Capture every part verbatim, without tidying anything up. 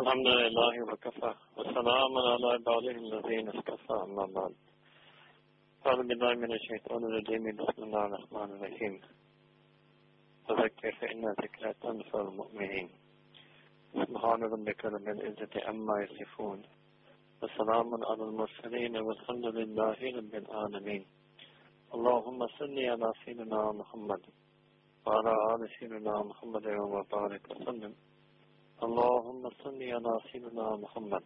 الحمد لله وكفى والسلام على عباده الذين اصطفى أما بعد أعوذ بالله من الشيطان الرجيم بسم الله الرحمن الرحيم فذكر فإن الذكرى تنفع المؤمنين سبحان ربك رب العزة عما يصفون وسلام على المرسلين والحمد لله رب العالمين اللهم صل على سيدنا محمد وعلى آل سيدنا محمد وبارك وسلم اللهم صل على سيدنا محمد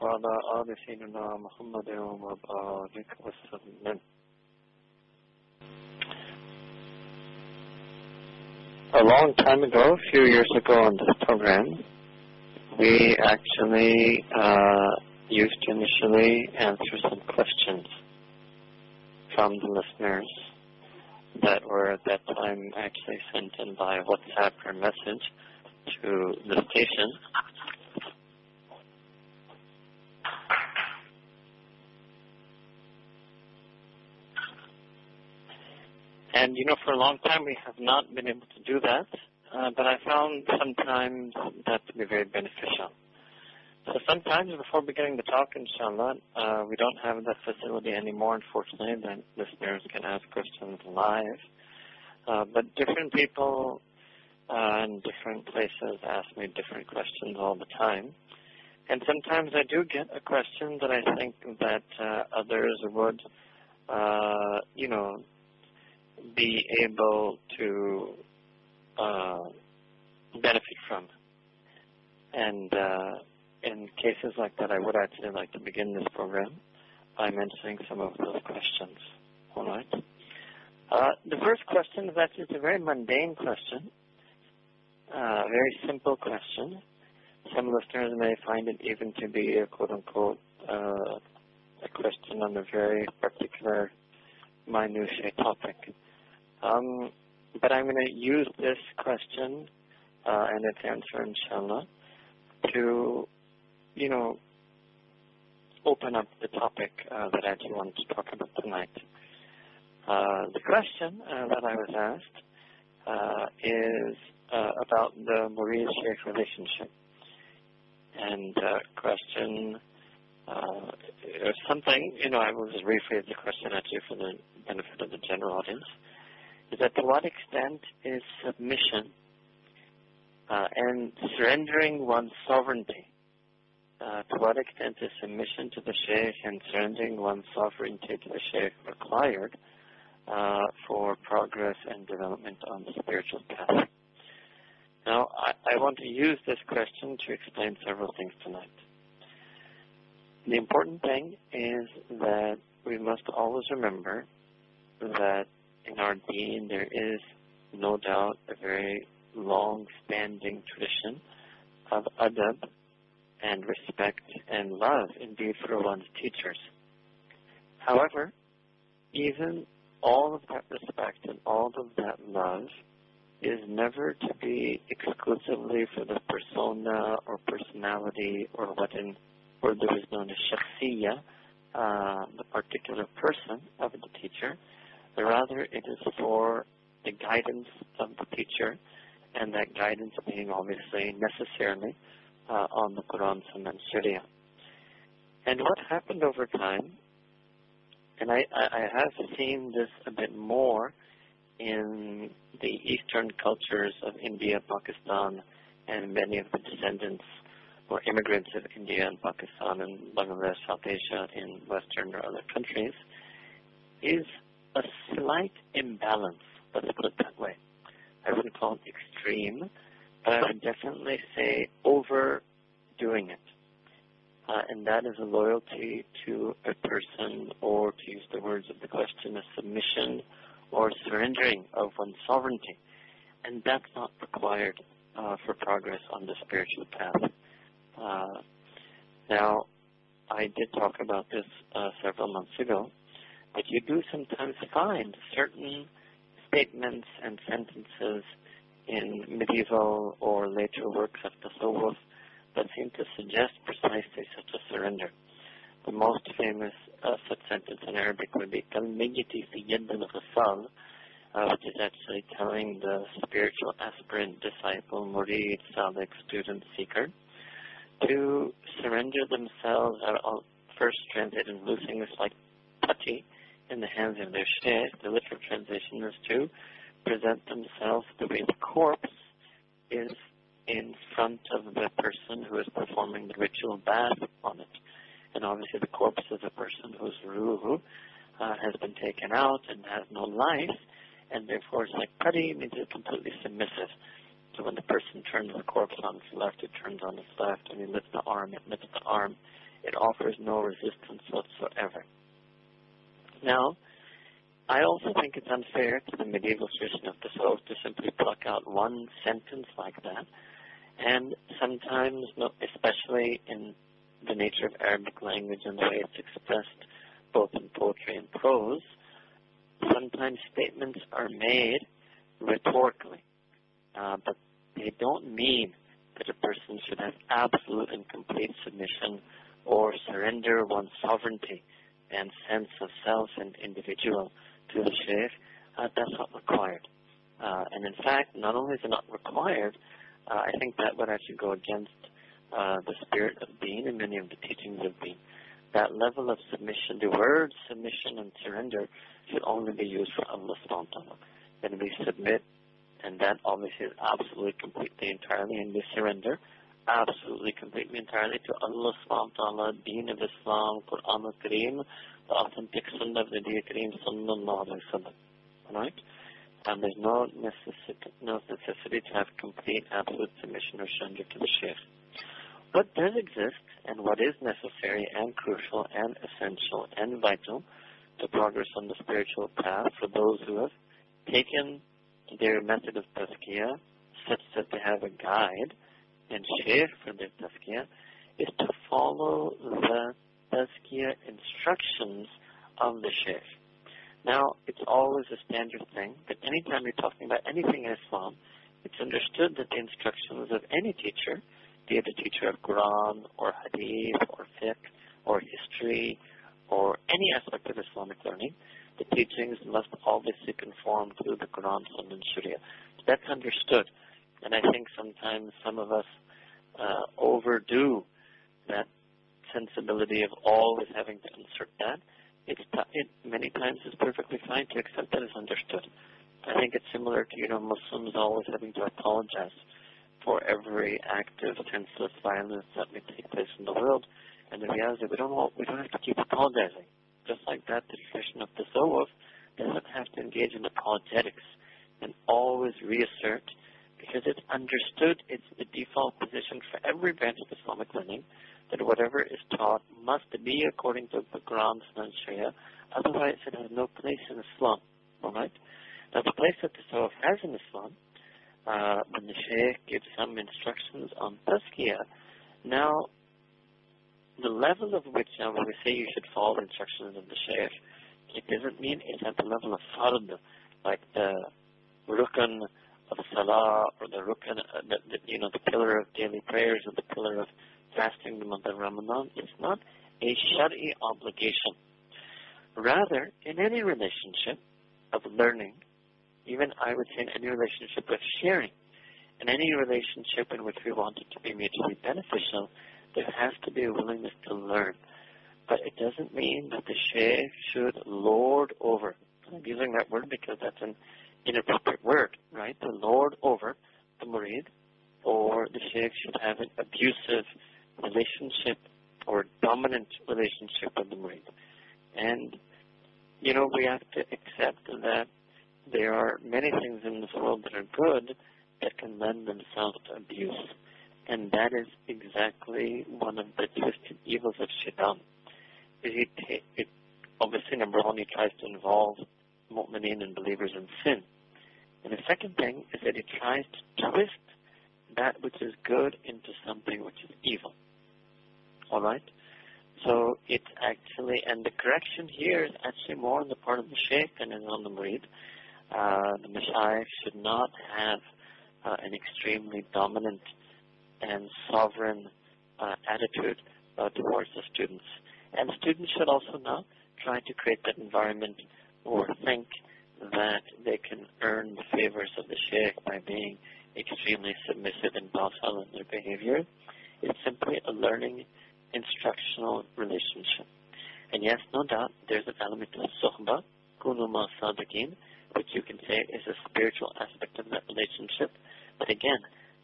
وعلى آل سيدنا محمد وبارك وسلم A long time ago, a few years ago on this program, we actually uh, used to initially answer some questions from the listeners that were at that time actually sent in by WhatsApp or message to the station. And you know, for a long time we have not been able to do that, uh, but I found sometimes that to be very beneficial. So sometimes before beginning the talk, inshallah, uh, we don't have that facility anymore, unfortunately, that listeners can ask questions live. Uh, but different people Uh, and different places ask me different questions all the time. And sometimes I do get a question that I think that uh, others would, uh, you know, be able to uh, benefit from. And uh, in cases like that, I would actually like to begin this program by mentioning some of those questions. All right. Uh, the first question is actually a very mundane question. Uh, very simple question. Some listeners may find it even to be a quote-unquote uh, a question on a very particular, minutiae topic. Um, but I'm going to use this question uh, and its answer, inshallah, to, you know, open up the topic uh, that I actually wanted to talk about tonight. Uh, the question uh, that I was asked uh, is, Uh, about the Murid-Sheikh relationship. And uh, question, uh, or something, you know, I will just rephrase the question actually for the benefit of the general audience, is that to what extent is submission uh, and surrendering one's sovereignty, uh, to what extent is submission to the Sheikh and surrendering one's sovereignty to the Sheikh required uh, for progress and development on the spiritual path? Now, I, I want to use this question to explain several things tonight. The important thing is that we must always remember that in our deen there is no doubt a very long-standing tradition of adab and respect and love, indeed, for one's teachers. However, even all of that respect and all of that love is never to be exclusively for the persona or personality or what in Urdu is known as shakhsiyya, uh, the particular person of the teacher. Rather, it is for the guidance of the teacher, and that guidance being obviously necessarily uh, on the Quran, Sunnah, and Sharia. And what happened over time, and I, I have seen this a bit more in the Eastern cultures of India, Pakistan, and many of the descendants or immigrants of India and Pakistan and Bangladesh, South Asia, in Western or other countries, is a slight imbalance, let's put it that way. I wouldn't call it extreme, but I would definitely say overdoing it. Uh, and that is a loyalty to a person, or to use the words of the question, a submission or surrendering of one's sovereignty. And that's not required uh, for progress on the spiritual path. Uh, now, I did talk about this uh, several months ago, but you do sometimes find certain statements and sentences in medieval or later works of the Tasawwuf that seem to suggest precisely such a surrender. The most famous uh, such sentence in Arabic would be "Kalmiyati fi yad al-ghassal," which is actually telling the spiritual aspirant, disciple, murid, salik, student, seeker, do surrender themselves are all first translated in loose English like putty in the hands of their sheikh. The literal translation is to present themselves the way the corpse is in front of the person who is performing the ritual bath on it. And obviously the corpse is a person whose ruh uh, has been taken out and has no life, and therefore it's like putty, means it's completely submissive. So when the person turns the corpse on its left, it turns on its left, and he lifts the arm, it lifts the arm. It offers no resistance whatsoever. Now, I also think it's unfair to the medieval tradition of the Salaf to simply pluck out one sentence like that, and sometimes, especially in the nature of Arabic language and the way it's expressed both in poetry and prose, sometimes statements are made rhetorically, uh, but they don't mean that a person should have absolute and complete submission or surrender one's sovereignty and sense of self and individual to the shaykh. Uh, that's not required. Uh, and in fact, not only is it not required, uh, I think that would actually go against uh, the spirit of Deen and many of the teachings of Deen. That level of submission, the word submission and surrender should only be used for Allah subhanahu wa ta'ala. Then we submit, and that obviously is absolutely, completely, entirely, and we surrender absolutely, completely, entirely to Allah subhanahu wa ta'ala, Deen of Islam, Quran al-Kareem, the authentic Sunnah of the Deen Kareem, sallallahu alayhi wa sallam. Right? And there's no necessity, no necessity to have complete, absolute submission or surrender to the shaykh. What does exist, and what is necessary and crucial and essential and vital to progress on the spiritual path for those who have taken their method of Tazkiyah such that they have a guide and share for their Tazkiyah, is to follow the Tazkiyah instructions of the Shaykh. Now, it's always a standard thing that anytime you're talking about anything in Islam, it's understood that the instructions of any teacher, be it a teacher of Quran or Hadith or Fiqh or history or any aspect of Islamic learning, the teachings must obviously conform to the Quran, Sunnah, and Sharia. That's understood. And I think sometimes some of us uh, overdo that sensibility of always having to insert that. It's it, many times it's perfectly fine to accept that as understood. I think it's similar to, you know, Muslims always having to apologize for every act of senseless violence that may take place in the world. And the reality is we don't want, we don't have to keep apologizing. Just like that, the tradition of the Salaf doesn't have to engage in apologetics and always reassert, because it's understood, it's the default position for every branch of Islamic learning, that whatever is taught must be according to the Quran, Sunnah, and Sharia, otherwise it has no place in Islam. All right? Now, the place that the Salaf has in Islam, uh, when the Shaykh gives some instructions on Tazkiyah, now, the level of which, now when we say you should follow the instructions of the Shaykh, it doesn't mean it's at the level of Fard, like the Rukun of Salah, or the Rukun, uh, the, the, you know, the pillar of daily prayers, or the pillar of fasting the month of Ramadan. It's not a Shari'i obligation. Rather, in any relationship of learning, even I would say in any relationship of sharing, in any relationship in which we want it to be mutually beneficial, there has to be a willingness to learn. But it doesn't mean that the shaykh should lord over. I'm using that word because that's an inappropriate word, right? The lord over the murid, or the shaykh should have an abusive relationship or dominant relationship with the murid. And, you know, we have to accept that there are many things in this world that are good that can lend themselves to abuse. And that is exactly one of the twisted evils of Shaitan. It, it, it, obviously, number one, he tries to involve Mu'tmanin and believers in sin. And the second thing is that he tries to twist that which is good into something which is evil. All right? So it's actually, and the correction here is actually more on the part of the shaykh than is on the murid. Uh, the Mashayikh should not have uh, an extremely dominant and sovereign uh, attitude uh, towards the students. And students should also not try to create that environment or think that they can earn the favors of the shaykh by being extremely submissive and docile in their behavior. It's simply a learning, instructional relationship. And yes, no doubt, there's an element of Sohba, Kunu ma Sadiqin, which you can say is a spiritual aspect of that relationship. But again,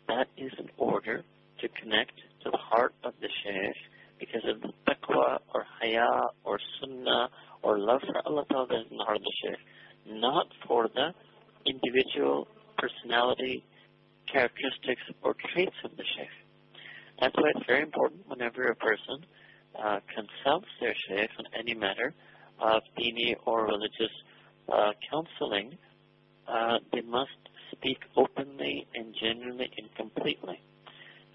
that is in order to connect to the heart of the Shaykh because of the Taqwa or Haya or Sunnah or love for Allah Ta'ala that is in the heart of the Shaykh. Not for the individual personality, characteristics, or traits of the Shaykh. That's why it's very important whenever a person uh, consults their Shaykh on any matter of Deeni or religious uh, counseling, uh, they must speak openly and genuinely and completely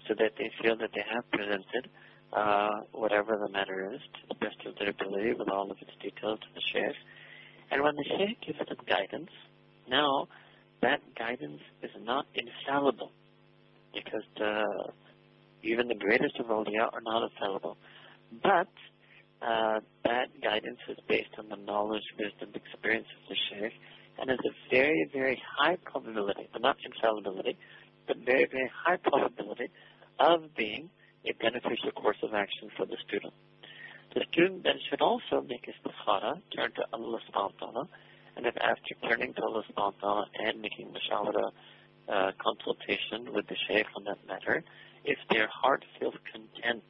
so that they feel that they have presented uh, whatever the matter is to the best of their ability with all of its details to the Shaykh. And when the Shaykh gives them guidance, now that guidance is not infallible because the, even the greatest of awliya are not infallible. But uh, that guidance is based on the knowledge, wisdom, experience of the Shaykh and is a very, very high probability, but not infallibility, but very, very high probability of being a beneficial course of action for the student. The student then should also make istikhara, turn to Allah subhanahu wa ta'ala, and if after turning to Allah subhanahu wa ta'ala and making mashawara uh, consultation with the Shaykh on that matter, if their heart feels content,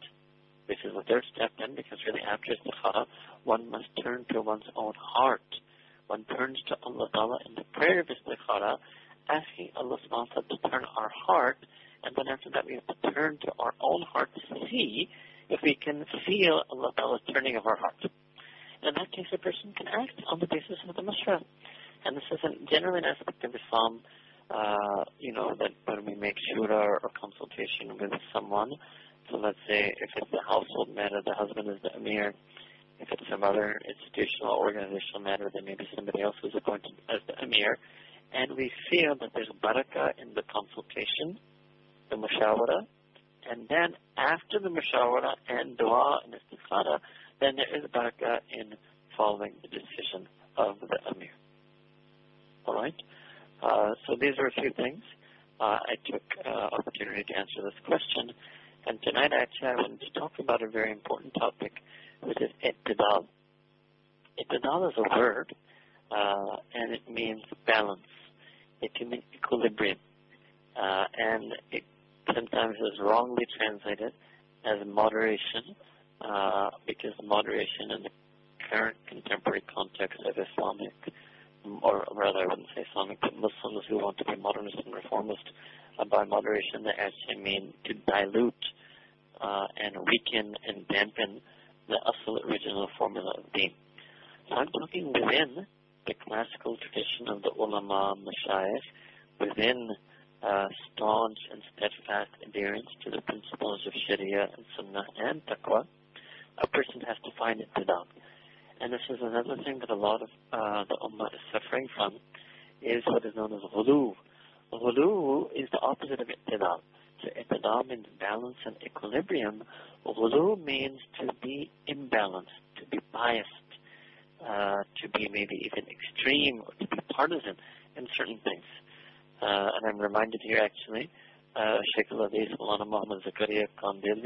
this is the third step then, because really after istikhara, one must turn to one's own heart. One turns to Allah ta'ala in the prayer of istikhara, asking Allah subhanahu wa ta'ala to turn our heart, and then after that we have to turn to our own heart to see if we can feel Allah Ta'ala's turning of our heart. In that case, a person can act on the basis of the Mashura. And this is a genuine aspect of Islam, uh, you know, that when we make shura or consultation with someone, so let's say if it's a household matter, the husband is the Emir. If it's some other institutional or organizational matter, then maybe somebody else is appointed as the Emir. And we feel that there's barakah in the consultation, the mashawara, and then after the mashawara and dua and istikhara, then there is barakah in following the decision of the Amir. Alright? Uh, so these are a few things. Uh, I took uh, opportunity to answer this question. And tonight actually I wanted to talk about a very important topic, which is I'tidal. I'tidal is a word, uh, and it means balance. It can mean equilibrium. Uh, and it sometimes is wrongly translated as moderation, uh, because moderation in the current contemporary context of Islamic, or rather I wouldn't say Islamic, but Muslims who want to be modernist and reformist, uh, by moderation they actually mean to dilute uh, and weaken and dampen the asl original formula of Deen. So I'm talking within the classical tradition of the Ulama, Mashayikh, within Uh, staunch and steadfast adherence to the principles of Sharia and Sunnah and Taqwa, a person has to find I'tidal. And this is another thing that a lot of uh, the Ummah is suffering from, is what is known as Ghulu. Ghulu is the opposite of I'tidal. So I'tidal means balance and equilibrium. Ghulu means to be imbalanced, to be biased, uh, to be maybe even extreme, or to be partisan in certain things. Uh, and I'm reminded here actually, uh, Sheikh Ulama Muhammad Zakaria Kandil,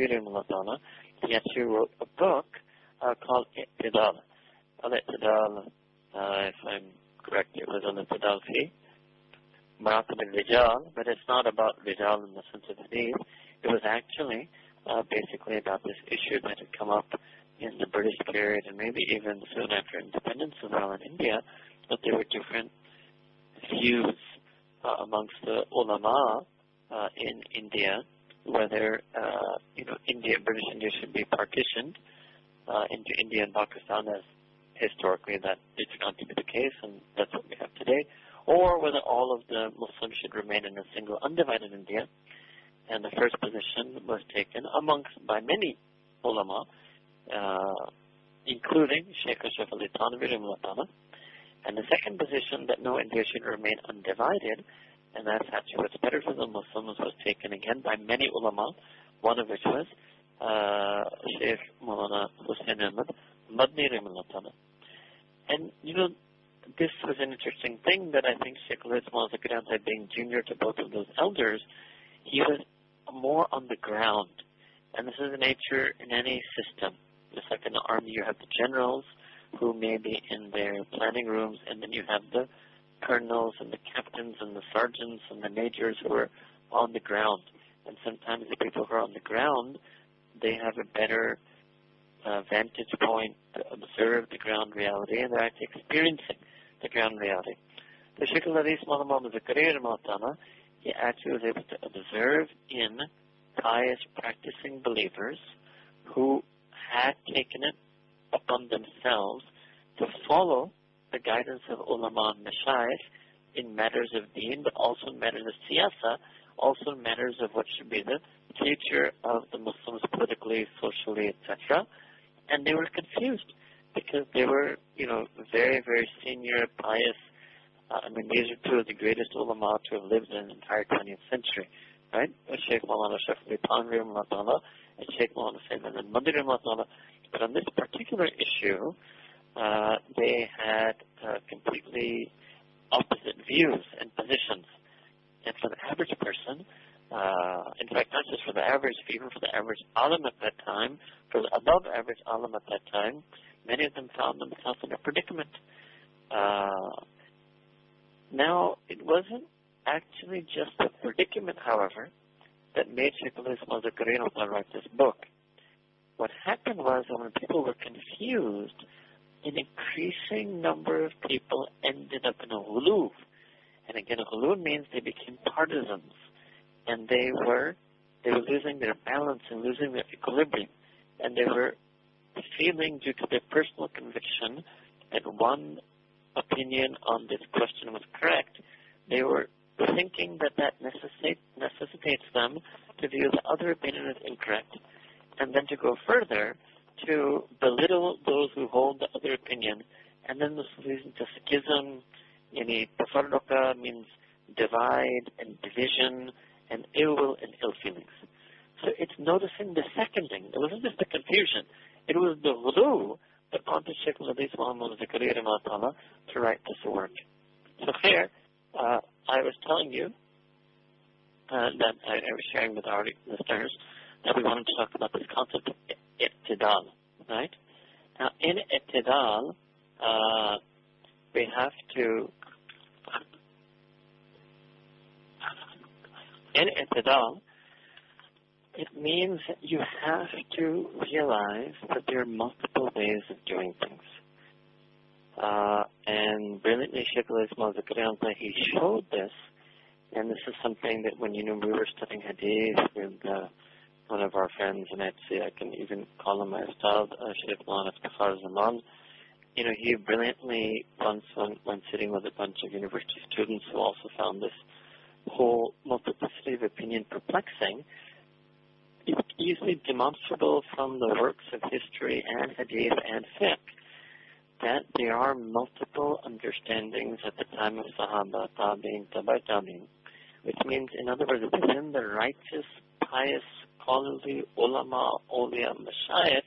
he actually wrote a book uh, called I'tidal. Al-I'tidal, uh, if I'm correct, it was on I'tidal fi Maratab al-Rijal, but it's not about Rijal in the sense of hadith. It was actually uh, basically about this issue that had come up in the British period and maybe even soon after independence as well in India, that there were different views Uh, amongst the ulama uh, in India, whether uh, you know India, British India should be partitioned uh, into India and Pakistan, as historically that did not be the case, and that's what we have today, or whether all of the Muslims should remain in a single undivided India. And the first position was taken amongst by many ulama, uh, including Sheikh Ashraf Ali Thanvi Rahimahullah Ta'ala. And the second position, that no India should remain undivided, and that's actually what's better for the Muslims, was taken again by many ulama, one of which was uh, Shaykh Mawlana Hussain Ahmad Madni Rahimahullah Ta'ala. And, you know, this was an interesting thing that I think Shaykh Ismail Zakaria being junior to both of those elders, he was more on the ground And this is the nature in any system. Just like in the army, you have the generals who may be in their planning rooms, and then you have the colonels and the captains and the sergeants and the majors who are on the ground. And sometimes the people who are on the ground, they have a better uh, vantage point to observe the ground reality, and they're actually experiencing the ground reality. The Sheikh al-Hadith Muhammad Zakaria Mautana, he actually was able to observe in pious practicing believers who had taken it upon themselves to follow the guidance of Ulama and Mashayikh in matters of Deen, but also in matters of Siyasa, also in matters of what should be the future of the Muslims politically, socially, et cetera. And they were confused because they were, you know, very, very senior, pious. Uh, I mean, these are two of the greatest Ulama to have lived in the entire twentieth century, right? Shaykh Mawlana Shafi'i Thanvi Rahimahullah and Shaykh Mawlana Sayyidina and Mundir Rahimahullah. But on this particular issue, uh, they had uh, completely opposite views and positions. And for the average person, uh, in fact, not just for the average, but even for the average alim at that time, for the above-average alim at that time, many of them found themselves in a predicament. Uh, now, it wasn't actually just the predicament, however, that made Sheikh al-Islam Zakaria write this book. What happened was that when people were confused, an increasing number of people ended up in a ghulu. And again, ghulu means they became partisans, and they were they were losing their balance and losing their equilibrium, and they were feeling due to their personal conviction that one opinion on this question was correct. They were thinking that that necessitates necessitates them to view the other opinion as incorrect, and then to go further to belittle those who hold the other opinion, and then this leads into schism. Yani, tafarruqa means divide and division and ill will and ill feelings. So it's noticing the second thing. It wasn't just the confusion. It was the ghulu that prompted Shaykh al-Hadith Muhammad Zakaria Rahimahullah to write this work. So here, uh, I was telling you uh, that I, I was sharing with our listeners that we wanted to talk about this concept of i'tidal, right? Now, in i'tidal, uh, we have to, in i'tidal, it means that you have to realize that there are multiple ways of doing things. Uh, and brilliantly, Shaykh al-Islam Zakaria, he showed this, and this is something that when, you know, we were studying hadith with uh, one of our friends, and I'd say I can even call him my ustad, Shaykh Mawlana Istikhara Zaman. You know, he brilliantly once went, went sitting with a bunch of university students who also found this whole multiplicity of opinion perplexing. It's easily demonstrable from the works of history and hadith and fiqh that there are multiple understandings at the time of Sahaba, Tabi'in, Tabai Tabi'in, which means, in other words, within the righteous, pious, scholarly, ulama, awliya, mashayikh,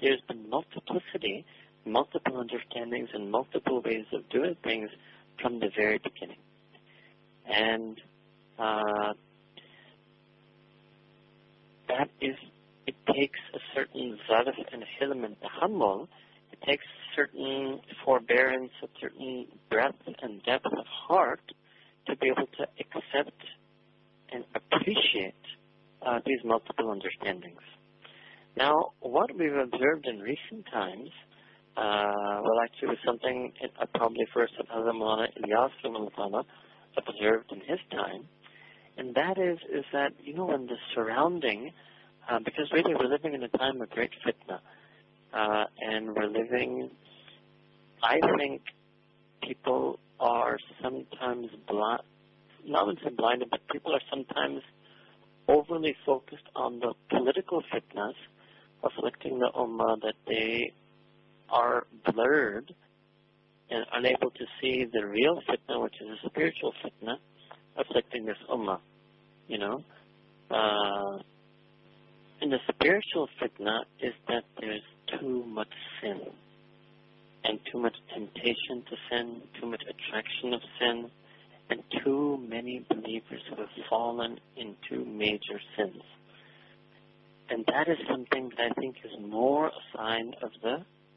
there's the multiplicity, multiple understandings and multiple ways of doing things from the very beginning. And uh, that is, it takes a certain zarf and hilm and tahammul, it takes certain forbearance, a certain breadth and depth of heart to be able to accept and appreciate uh, these multiple understandings. Now, what we've observed in recent times Uh, well, actually, it was something it, uh, probably first that Hazrat Mawlana Ilyas observed in his time, and that is is that, you know, in the surrounding, uh, because really we're living in a time of great fitna, uh, and we're living, I think people are sometimes blind, not only blinded, but people are sometimes overly focused on the political fitnas afflicting the ummah that they are blurred and unable to see the real fitna, which is a spiritual fitna, afflicting this ummah, you know. Uh, and the spiritual fitna is that there's too much sin and too much temptation to sin, too much attraction of sin, and too many believers who have fallen into major sins. And that is something that I think is more a sign of the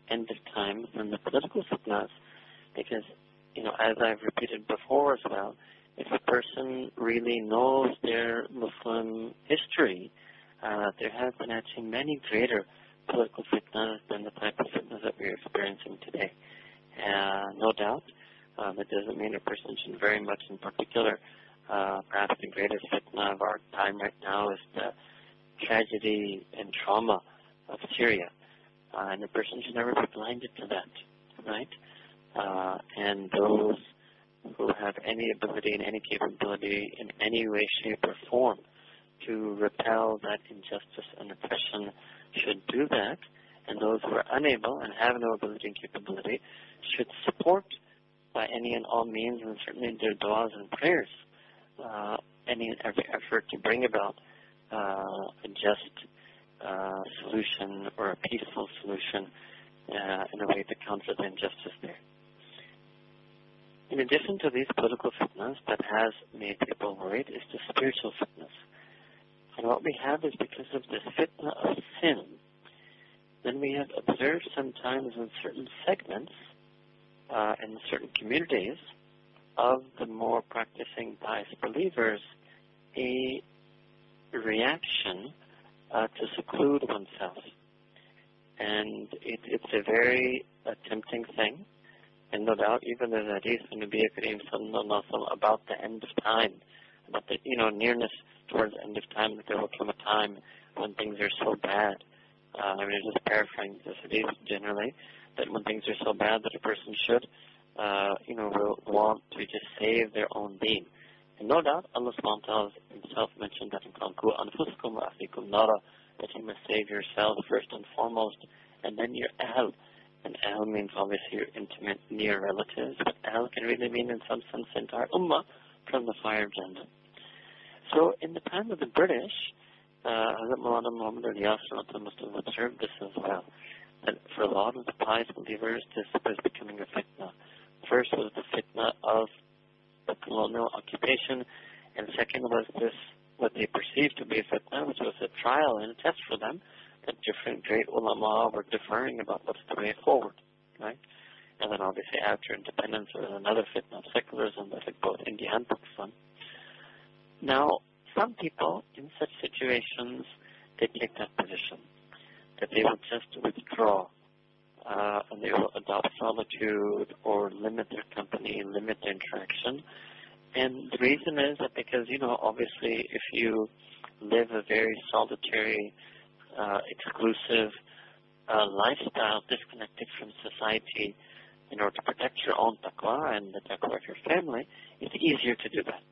end of time than the political fitnas, because, you know, as I've repeated before as well, if a person really knows their Muslim history, uh, there have been actually many greater political fitnas than the type of fitnas that we're experiencing today. Uh, no doubt, um, it doesn't mean a person should very much in particular. Uh, perhaps the greatest fitna of our time right now is the tragedy and trauma of Syria. Uh, and a person should never be blinded to that, right? Uh, and those who have any ability and any capability in any way, shape, or form to repel that injustice and oppression should do that. And those who are unable and have no ability and capability should support by any and all means, and certainly their du'as and prayers, uh, any and every effort to bring about uh, a just uh, solution or a peaceful solution uh, in a way to counter the injustice there. In addition to these political fitnas that has made people worried is the spiritual fitnas. And what we have is because of the fitna of sin, then we have observed sometimes in certain segments, uh, in certain communities, of the more practicing pious believers, a reaction uh, to seclude oneself. And it, it's a very uh, tempting thing. And no doubt, even there's a hadith in Nabi Kareem sallallahu alaihi wasallam about the end of time, about the, you know, nearness towards the end of time, that there will come a time when things are so bad. Uh, I mean, I'm just paraphrasing this hadith generally, that when things are so bad that a person should, uh, you know, will want to just save their own deen. And no doubt, Allah subhanahu wa ta'ala himself mentioned that in Qu anfusakum wa ahlikum nara, that you must save yourself first and foremost, and then your ahl. And ahl means obviously your intimate near relatives, but ahl can really mean in some sense the entire ummah from the fire of Jannah. So in the time of the British, Uh, Hazrat Mawlana Muhammad Ilyas must have observed this as well, that for a lot of the pious believers, this was becoming a fitna. First was the fitna of the colonial occupation, and second was this, what they perceived to be a fitna, which was a trial and a test for them, that different great ulama were differing about what's the way forward, right? And then obviously after independence, there was another fitna of secularism that had both India and Pakistan. Now, some people in such situations, they take that position, that they will just withdraw uh, and they will adopt solitude or limit their company, limit their interaction. And the reason is that because, you know, obviously if you live a very solitary, uh, exclusive uh, lifestyle disconnected from society in order to protect your own taqwa and the taqwa of your family, it's easier to do that.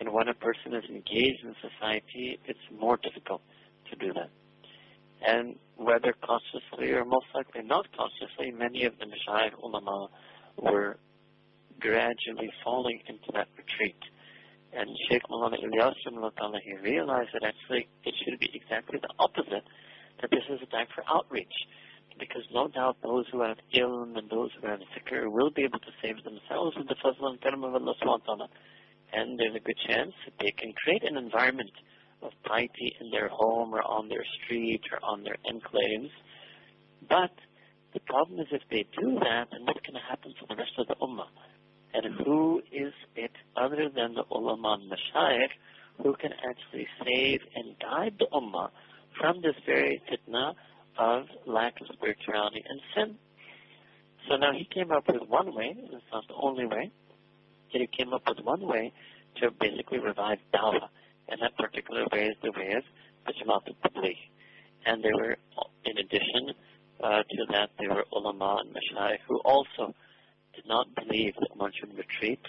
And when a person is engaged in society, it's more difficult to do that. And whether consciously or most likely not consciously, many of the Mashayikh Ulama were gradually falling into that retreat. And Sheikh Mawlana Ilyas, he realized that actually it should be exactly the opposite, that this is a time for outreach. Because no doubt those who are ill and those who are sicker will be able to save themselves with the fazl and karam of Allah subhanahu wa ta'ala. And there's a good chance that they can create an environment of piety in their home or on their street or on their enclaves. But the problem is if they do that, then what's going to happen to the rest of the ummah? And who is it other than the ulama and mashayikh who can actually save and guide the ummah from this very fitna of lack of spirituality and sin? So now he came up with one way, and it's not the only way, he came up with one way to basically revive dawah. And that particular way is the way of the Jamaat al-Tabligh. And there were, in addition uh, to that, there were ulama and mashayikh who also did not believe that one should retreat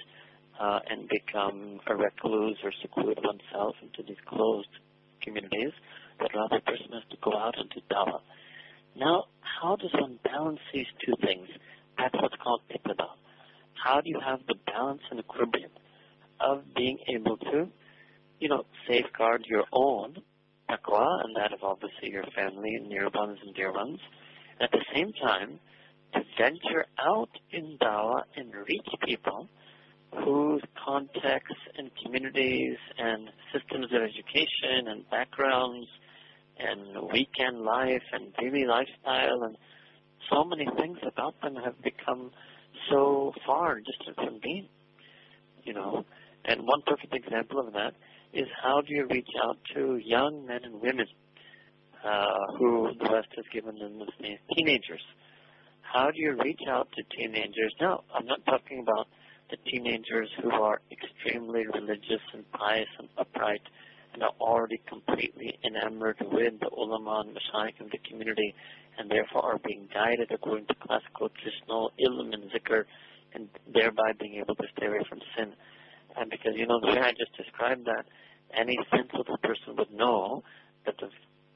uh, and become a recluse or seclude oneself into these closed communities, but rather a person has to go out and do dawah. Now, how does one balance these two things? That's what's called i'tidal. How do you have the balance and equilibrium of being able to, you know, safeguard your own taqwa and that of obviously your family and near ones and dear ones, and at the same time to venture out in dawah and reach people whose contexts and communities and systems of education and backgrounds and weekend life and daily lifestyle, and so many things about them have become so far distant from Deen, you know. And one perfect example of that is, how do you reach out to young men and women uh, who the West has given them as teenagers? How do you reach out to teenagers? Now, I'm not talking about the teenagers who are extremely religious and pious and upright and are already completely enamored with the ulama and mashayikh of the community, and therefore are being guided according to classical traditional ilm and zikr, and thereby being able to stay away from sin. And because, you know, the way I just described that, any sensible person would know that the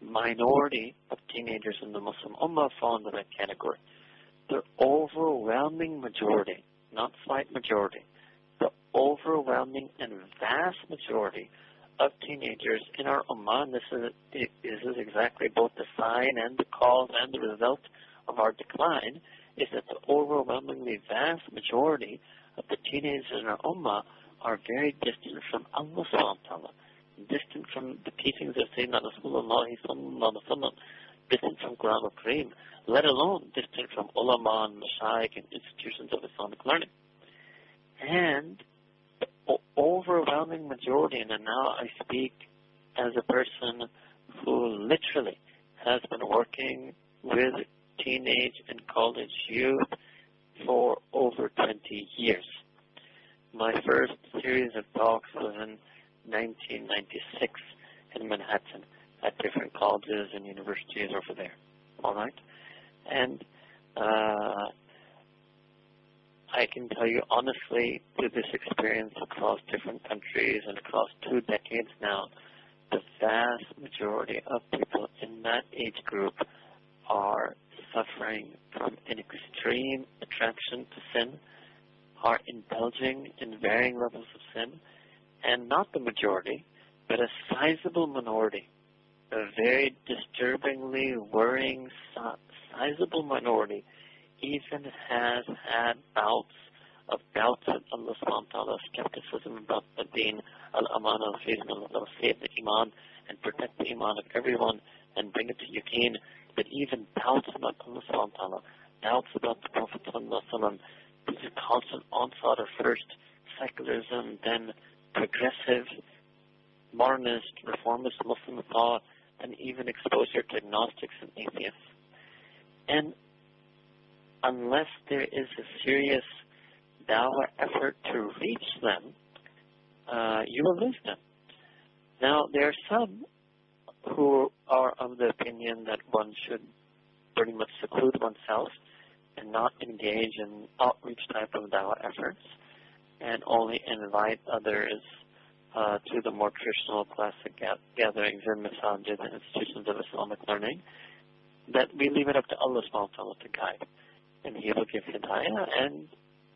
minority of teenagers in the Muslim Ummah fall into that category. The overwhelming majority, not slight majority, the overwhelming and vast majority of teenagers in our Ummah, this is, it, this is exactly both the sign and the cause and the result of our decline, is that the overwhelmingly vast majority of the teenagers in our Ummah are very distant from Allah subhanahu wa ta'ala, distant from the teachings of Sayyidina Rasulullah sallallahu alaihi wasallam, distant from Quran al-Kareem, let alone distant from ulama and mashayikh and institutions of Islamic learning. And the overwhelming majority, and now I speak as a person who literally has been working with teenage and college youth for over twenty years. My first series of talks was in nineteen ninety-six in Manhattan at different colleges and universities over there, all right? And uh, I can tell you honestly, through this experience across different countries and across two decades now, the vast majority of people in that age group are suffering from an extreme attraction to sin, are indulging in varying levels of sin, and not the majority, but a sizable minority, a very disturbingly worrying, sizable minority, even has had bouts of doubts at Allah subhanahu wa ta'ala, skepticism about the Deen, al-Amanah, al-Fizm, al-Allah, save the Iman, and protect the Iman of everyone, and bring it to Yaqeen, but even doubts about Allah subhanahu wa ta'ala, doubts about the Prophet sallallahu alaihi wasallam. There's a constant onslaught of first secularism, then progressive, modernist, reformist Muslim thought, and even exposure to agnostics and atheists. And unless there is a serious dawah effort to reach them, uh, you will lose them. Now, there are some who are of the opinion that one should pretty much seclude oneself and not engage in outreach type of dawah efforts, and only invite others uh, to the more traditional classic gatherings in masajid and institutions of Islamic learning, that we leave it up to Allah subhanahu wa ta'ala to guide. And He will give Hidayah, and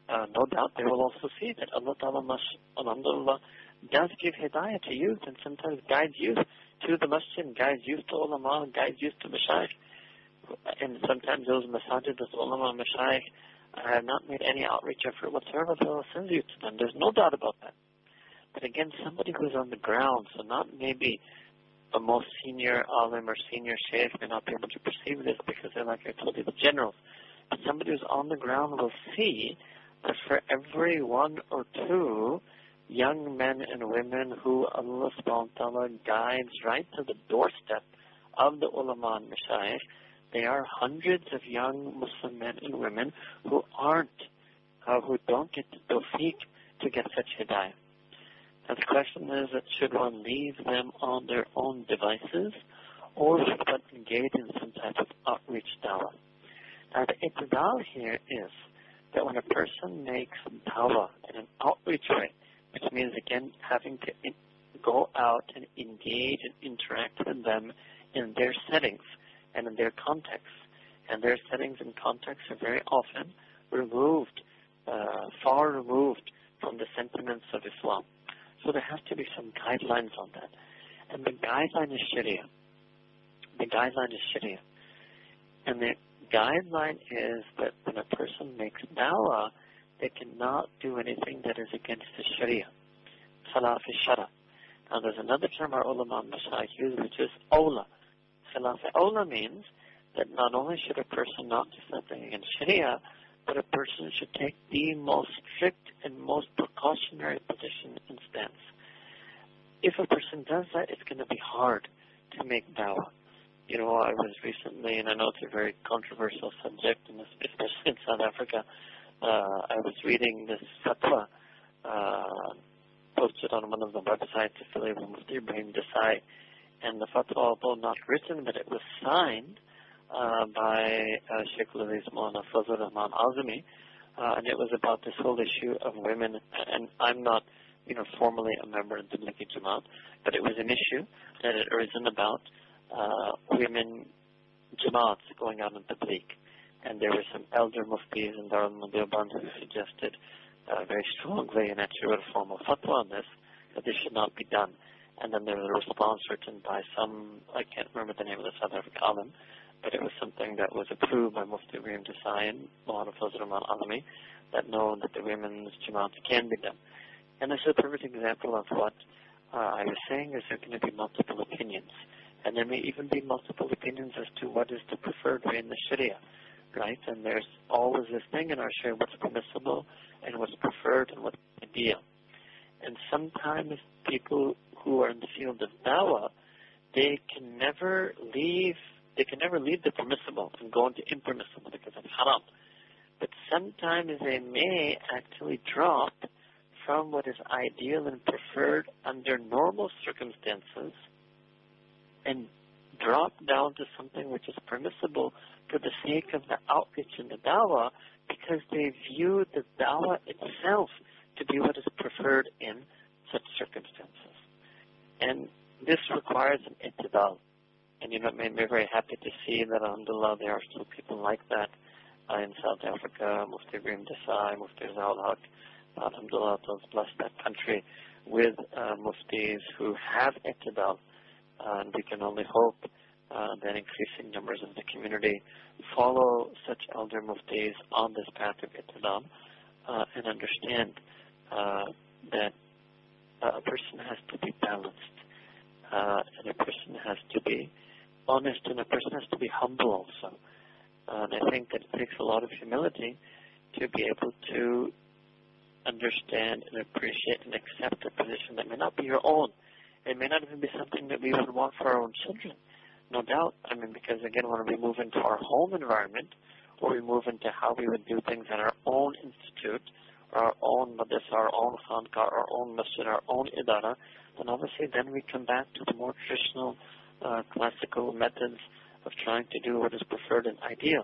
uh, no doubt they will also see that Allah ta'ala, alhamdulillah, does give Hidayah to youth, and sometimes guides youth to the masjid, guides youth to ulama, guides youth to mashayikh. And sometimes those masajid, those ulama and mashayikh, have not made any outreach effort whatsoever, but Allah sends you to them. There's no doubt about that. But again, somebody who's on the ground, so not maybe the most senior alim or senior shaykh may not be able to perceive this because they're, like I told you, the generals. But somebody who's on the ground will see that for every one or two young men and women who Allah subhanahu wa ta'ala guides right to the doorstep of the ulama and mashayikh, there are hundreds of young Muslim men and women who aren't, uh, who don't get the tawfiq to get such hidayah. Now the question is, that should one leave them on their own devices, or should one engage in some type of outreach dawah? Now the i'tidal here is that when a person makes dawah in an outreach way, which means again having to in- go out and engage and interact with them in their settings, and in their contexts, and their settings and contexts are very often removed, uh, far removed from the sentiments of Islam. So there has to be some guidelines on that. And the guideline is Sharia. The guideline is Sharia. And the guideline is that when a person makes dawah, they cannot do anything that is against the Sharia. Salaf is Shara. Now there's another term our ulama and mashayikh use, which is awla. Khilaf-e-Awla means that not only should a person not do something against Sharia, but a person should take the most strict and most precautionary position and stance. If a person does that, it's going to be hard to make dawah. You know, I was recently, and I know it's a very controversial subject, and especially in South Africa, uh, I was reading this fatwa uh, posted on one of the websites affiliated with Mufti Ibrahim Desai, and the fatwa, although not written, but it was signed uh, by uh, Sheikh Laziz Mawlana Fazlur Rahman Azmi, uh, and it was about this whole issue of women, and I'm not, you know, formally a member of the Tablighi Jamaat, but it was an issue that had arisen about uh, women Jamaats going out in Tabligh. And there were some elder muftis in Darul Deoband who suggested uh, very strongly, and actually wrote a formal fatwa on this, that this should not be done. And then there was a response written by some, I can't remember the name of the South African alim, but it was something that was approved by Mufti Ibrahim Desai and Mawlana Fazlur Rahman Azmi, that know that the women's Jamaats can be done. And this is a perfect example of what uh, I was saying, is there going to be multiple opinions. And there may even be multiple opinions as to what is the preferred way in the Sharia, right? And there's always this thing in our Sharia, what's permissible and what's preferred and what's ideal. And sometimes people who are in the field of dawah, they can never leave, they can never leave the permissible and go into impermissible because of haram. But sometimes they may actually drop from what is ideal and preferred under normal circumstances and drop down to something which is permissible for the sake of the outreach and the dawah, because they view the dawah itself to be what is preferred in such circumstances. And this requires an i'tidal. And you know, it made me very happy to see that, alhamdulillah, there are still people like that uh, in South Africa, Mufti Ibrahim Desai, Mufti Zaul Haq, alhamdulillah, Allah bless that country with uh, muftis who have i'tidal, uh, and we can only hope uh, that increasing numbers of the community follow such elder muftis on this path of i'tidal uh, and understand uh, that a person has to be balanced, uh, and a person has to be honest, and a person has to be humble also. Uh, and I think that it takes a lot of humility to be able to understand and appreciate and accept a position that may not be your own. It may not even be something that we would want for our own children, no doubt. I mean, because again, when we move into our home environment, or we move into how we would do things at our own institute, our own madrasa, our own khanqa, our own masjid, our own idara, then obviously then we come back to the more traditional, uh, classical methods of trying to do what is preferred and ideal.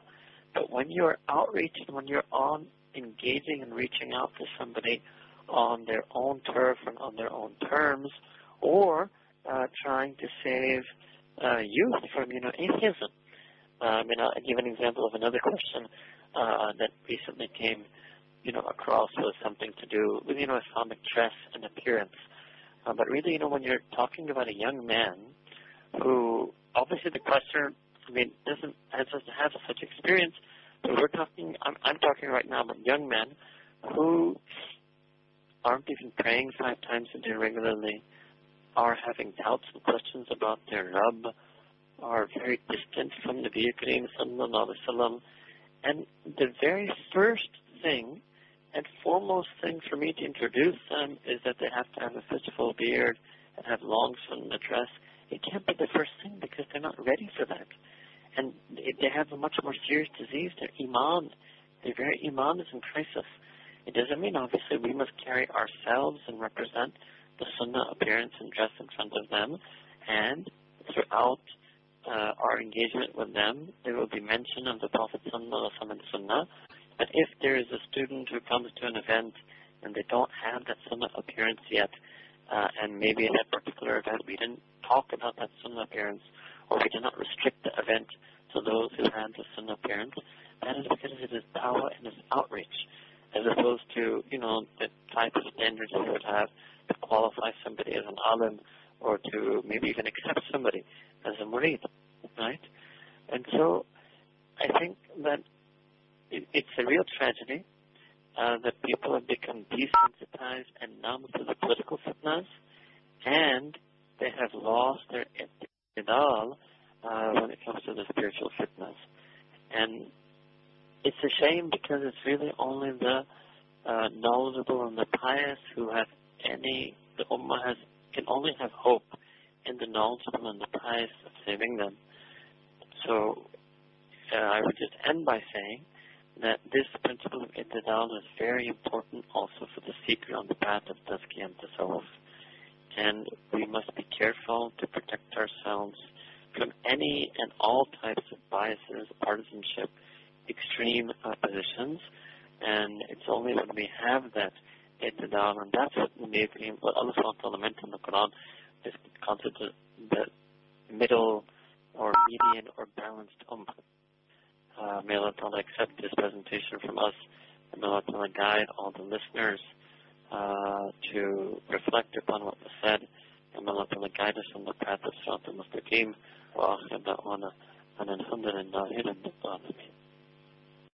But when you're outreach and when you're on engaging and reaching out to somebody on their own turf and on their own terms, or uh, trying to save uh, youth from, you know, atheism. Uh, I mean, I'll give an example of another question uh, that recently came, you know, across was something to do with, you know, Islamic dress and appearance. Uh, but really, you know, when you're talking about a young man who, obviously the question, I mean, doesn't has to have such experience. So we're talking, I'm, I'm talking right now about young men who aren't even praying five times a day regularly, are having doubts and questions about their Rabb, are very distant from the Nabi Kareem Sallallahu Alaihi Wasallam. And the very first thing and foremost thing for me to introduce them is that they have to have a fistful beard and have long sunnah dress. It can't be the first thing because they're not ready for that. And they have a much more serious disease. Their iman, their very iman is in crisis. It doesn't mean, obviously, we must carry ourselves and represent the sunnah appearance and dress in front of them. And throughout uh, our engagement with them, there will be mention of the Prophet Sallallahu Alaihi Wasallam. But if there is a student who comes to an event and they don't have that sunnah appearance yet, uh, and maybe at that particular event we didn't talk about that sunnah appearance, or we do not restrict the event to those who have the sunnah appearance, that is because it is dawah and its outreach, as opposed to, you know, the type of standards we would have to qualify somebody as an alim, or to maybe even accept somebody as a murid, right? And so I think that it, it's a real tragedy uh, that people have become desensitized and numb to the political fitnas, and they have lost their empathy. Uh, when of the spiritual fitnas. And it's a shame because it's really only the uh, knowledgeable and the pious who have any, the ummah has, can only have hope in the knowledgeable and the pious of saving them. So uh, I would just end by saying that this principle of i'tidal is very important also for the seeker on the path of Tazkiyah and Tasawwuf. And we must be careful to protect ourselves from any and all types of biases, partisanship, extreme oppositions. And it's only when we have that i'tidal, and that's what, what Allah subhanahu wa ta'ala meant in the Quran, is considered the middle or median or balanced ummah. Uh, may Allah ta'ala accept this presentation from us, and may Allah ta'ala guide all the listeners Uh, to reflect upon what was said, and may Allah ta'ala guide us on the path of Siratal Mustaqim. Wa akhir da'wana, and alhamdulillahi rabbil alamin.